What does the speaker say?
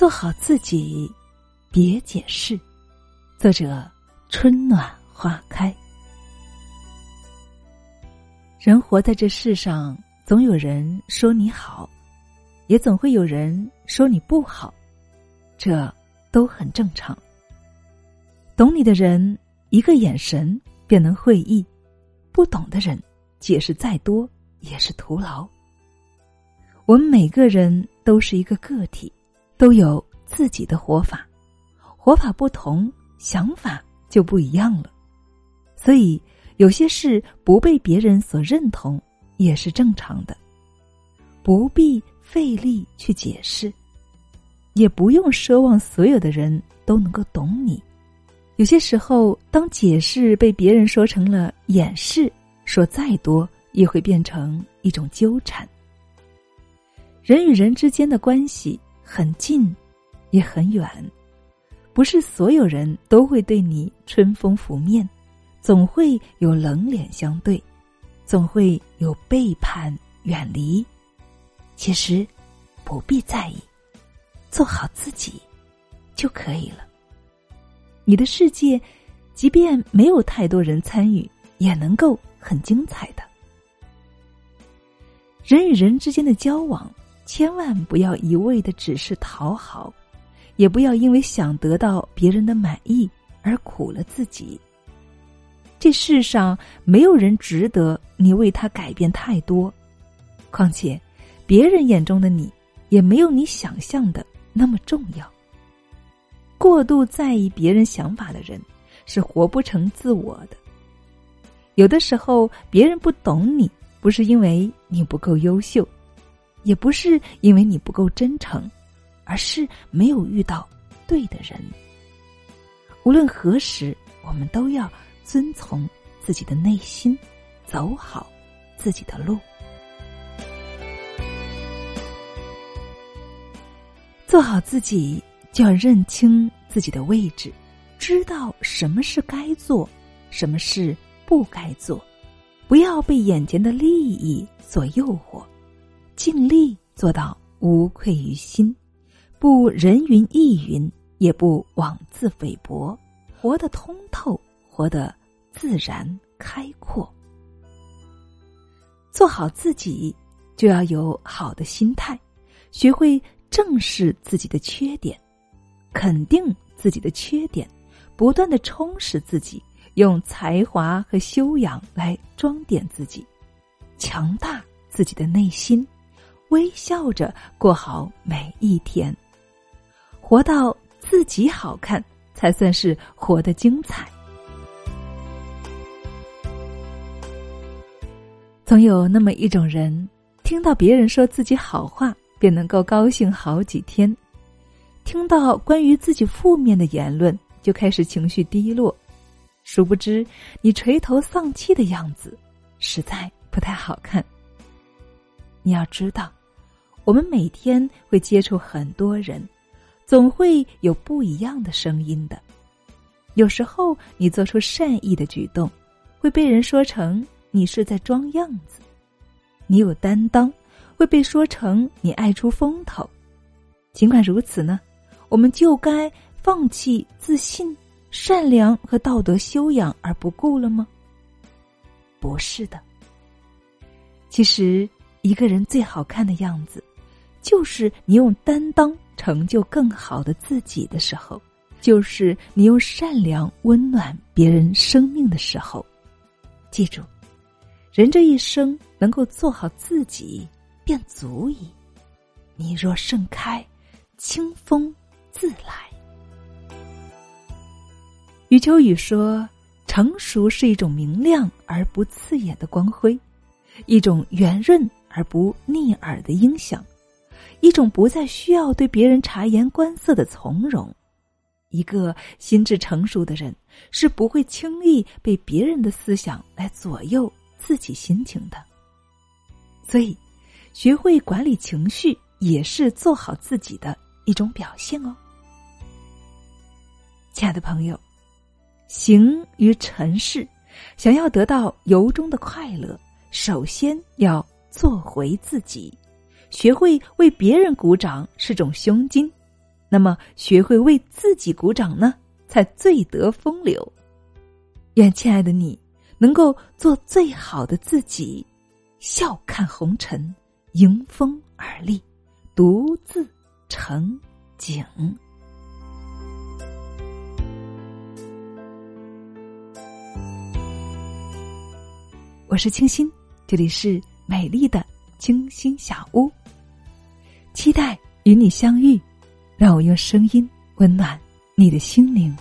做好自己，别解释。作者：春暖花开。人活在这世上，总有人说你好，也总会有人说你不好，这都很正常。懂你的人，一个眼神便能会意；不懂的人，解释再多也是徒劳。我们每个人都是一个个体，都有自己的活法，活法不同，想法就不一样了。所以有些事不被别人所认同也是正常的，不必费力去解释，也不用奢望所有的人都能够懂你。有些时候，当解释被别人说成了掩饰，说再多也会变成一种纠缠。人与人之间的关系很近也很远，不是所有人都会对你春风拂面，总会有冷脸相对，总会有背叛远离。其实不必在意，做好自己就可以了。你的世界即便没有太多人参与，也能够很精彩的。人与人之间的交往，千万不要一味的只是讨好，也不要因为想得到别人的满意而苦了自己。这世上没有人值得你为他改变太多，况且别人眼中的你也没有你想象的那么重要。过度在意别人想法的人是活不成自我的。有的时候别人不懂你，不是因为你不够优秀，也不是因为你不够真诚，而是没有遇到对的人。无论何时，我们都要遵从自己的内心，走好自己的路。做好自己，就要认清自己的位置，知道什么事该做，什么事不该做，不要被眼前的利益所诱惑，尽力做到无愧于心，不人云亦云，也不妄自菲薄，活得通透，活得自然开阔。做好自己，就要有好的心态，学会正视自己的缺点，肯定自己的缺点，不断地充实自己，用才华和修养来装点自己，强大自己的内心，微笑着过好每一天。活到自己好看，才算是活得精彩。总有那么一种人，听到别人说自己好话便能够高兴好几天，听到关于自己负面的言论就开始情绪低落，殊不知你垂头丧气的样子实在不太好看。你要知道，我们每天会接触很多人，总会有不一样的声音的。有时候你做出善意的举动，会被人说成你是在装样子；你有担当，会被说成你爱出风头。尽管如此呢，我们就该放弃自信、善良和道德修养而不顾了吗？不是的。其实一个人最好看的样子，就是你用担当成就更好的自己的时候，就是你用善良温暖别人生命的时候。记住，人这一生能够做好自己便足矣。你若盛开，清风自来。余秋雨说，成熟是一种明亮而不刺眼的光辉，一种圆润而不逆耳的音响，一种不再需要对别人察言观色的从容。一个心智成熟的人，是不会轻易被别人的思想来左右自己心情的。所以学会管理情绪，也是做好自己的一种表现哦。亲爱的朋友，行于尘世，想要得到由衷的快乐，首先要做回自己。学会为别人鼓掌是种胸襟，那么学会为自己鼓掌呢，才最得风流。愿亲爱的你能够做最好的自己，笑看红尘，迎风而立，独自成景。我是清新，这里是美丽的清新小屋，期待与你相遇，让我用声音温暖你的心灵。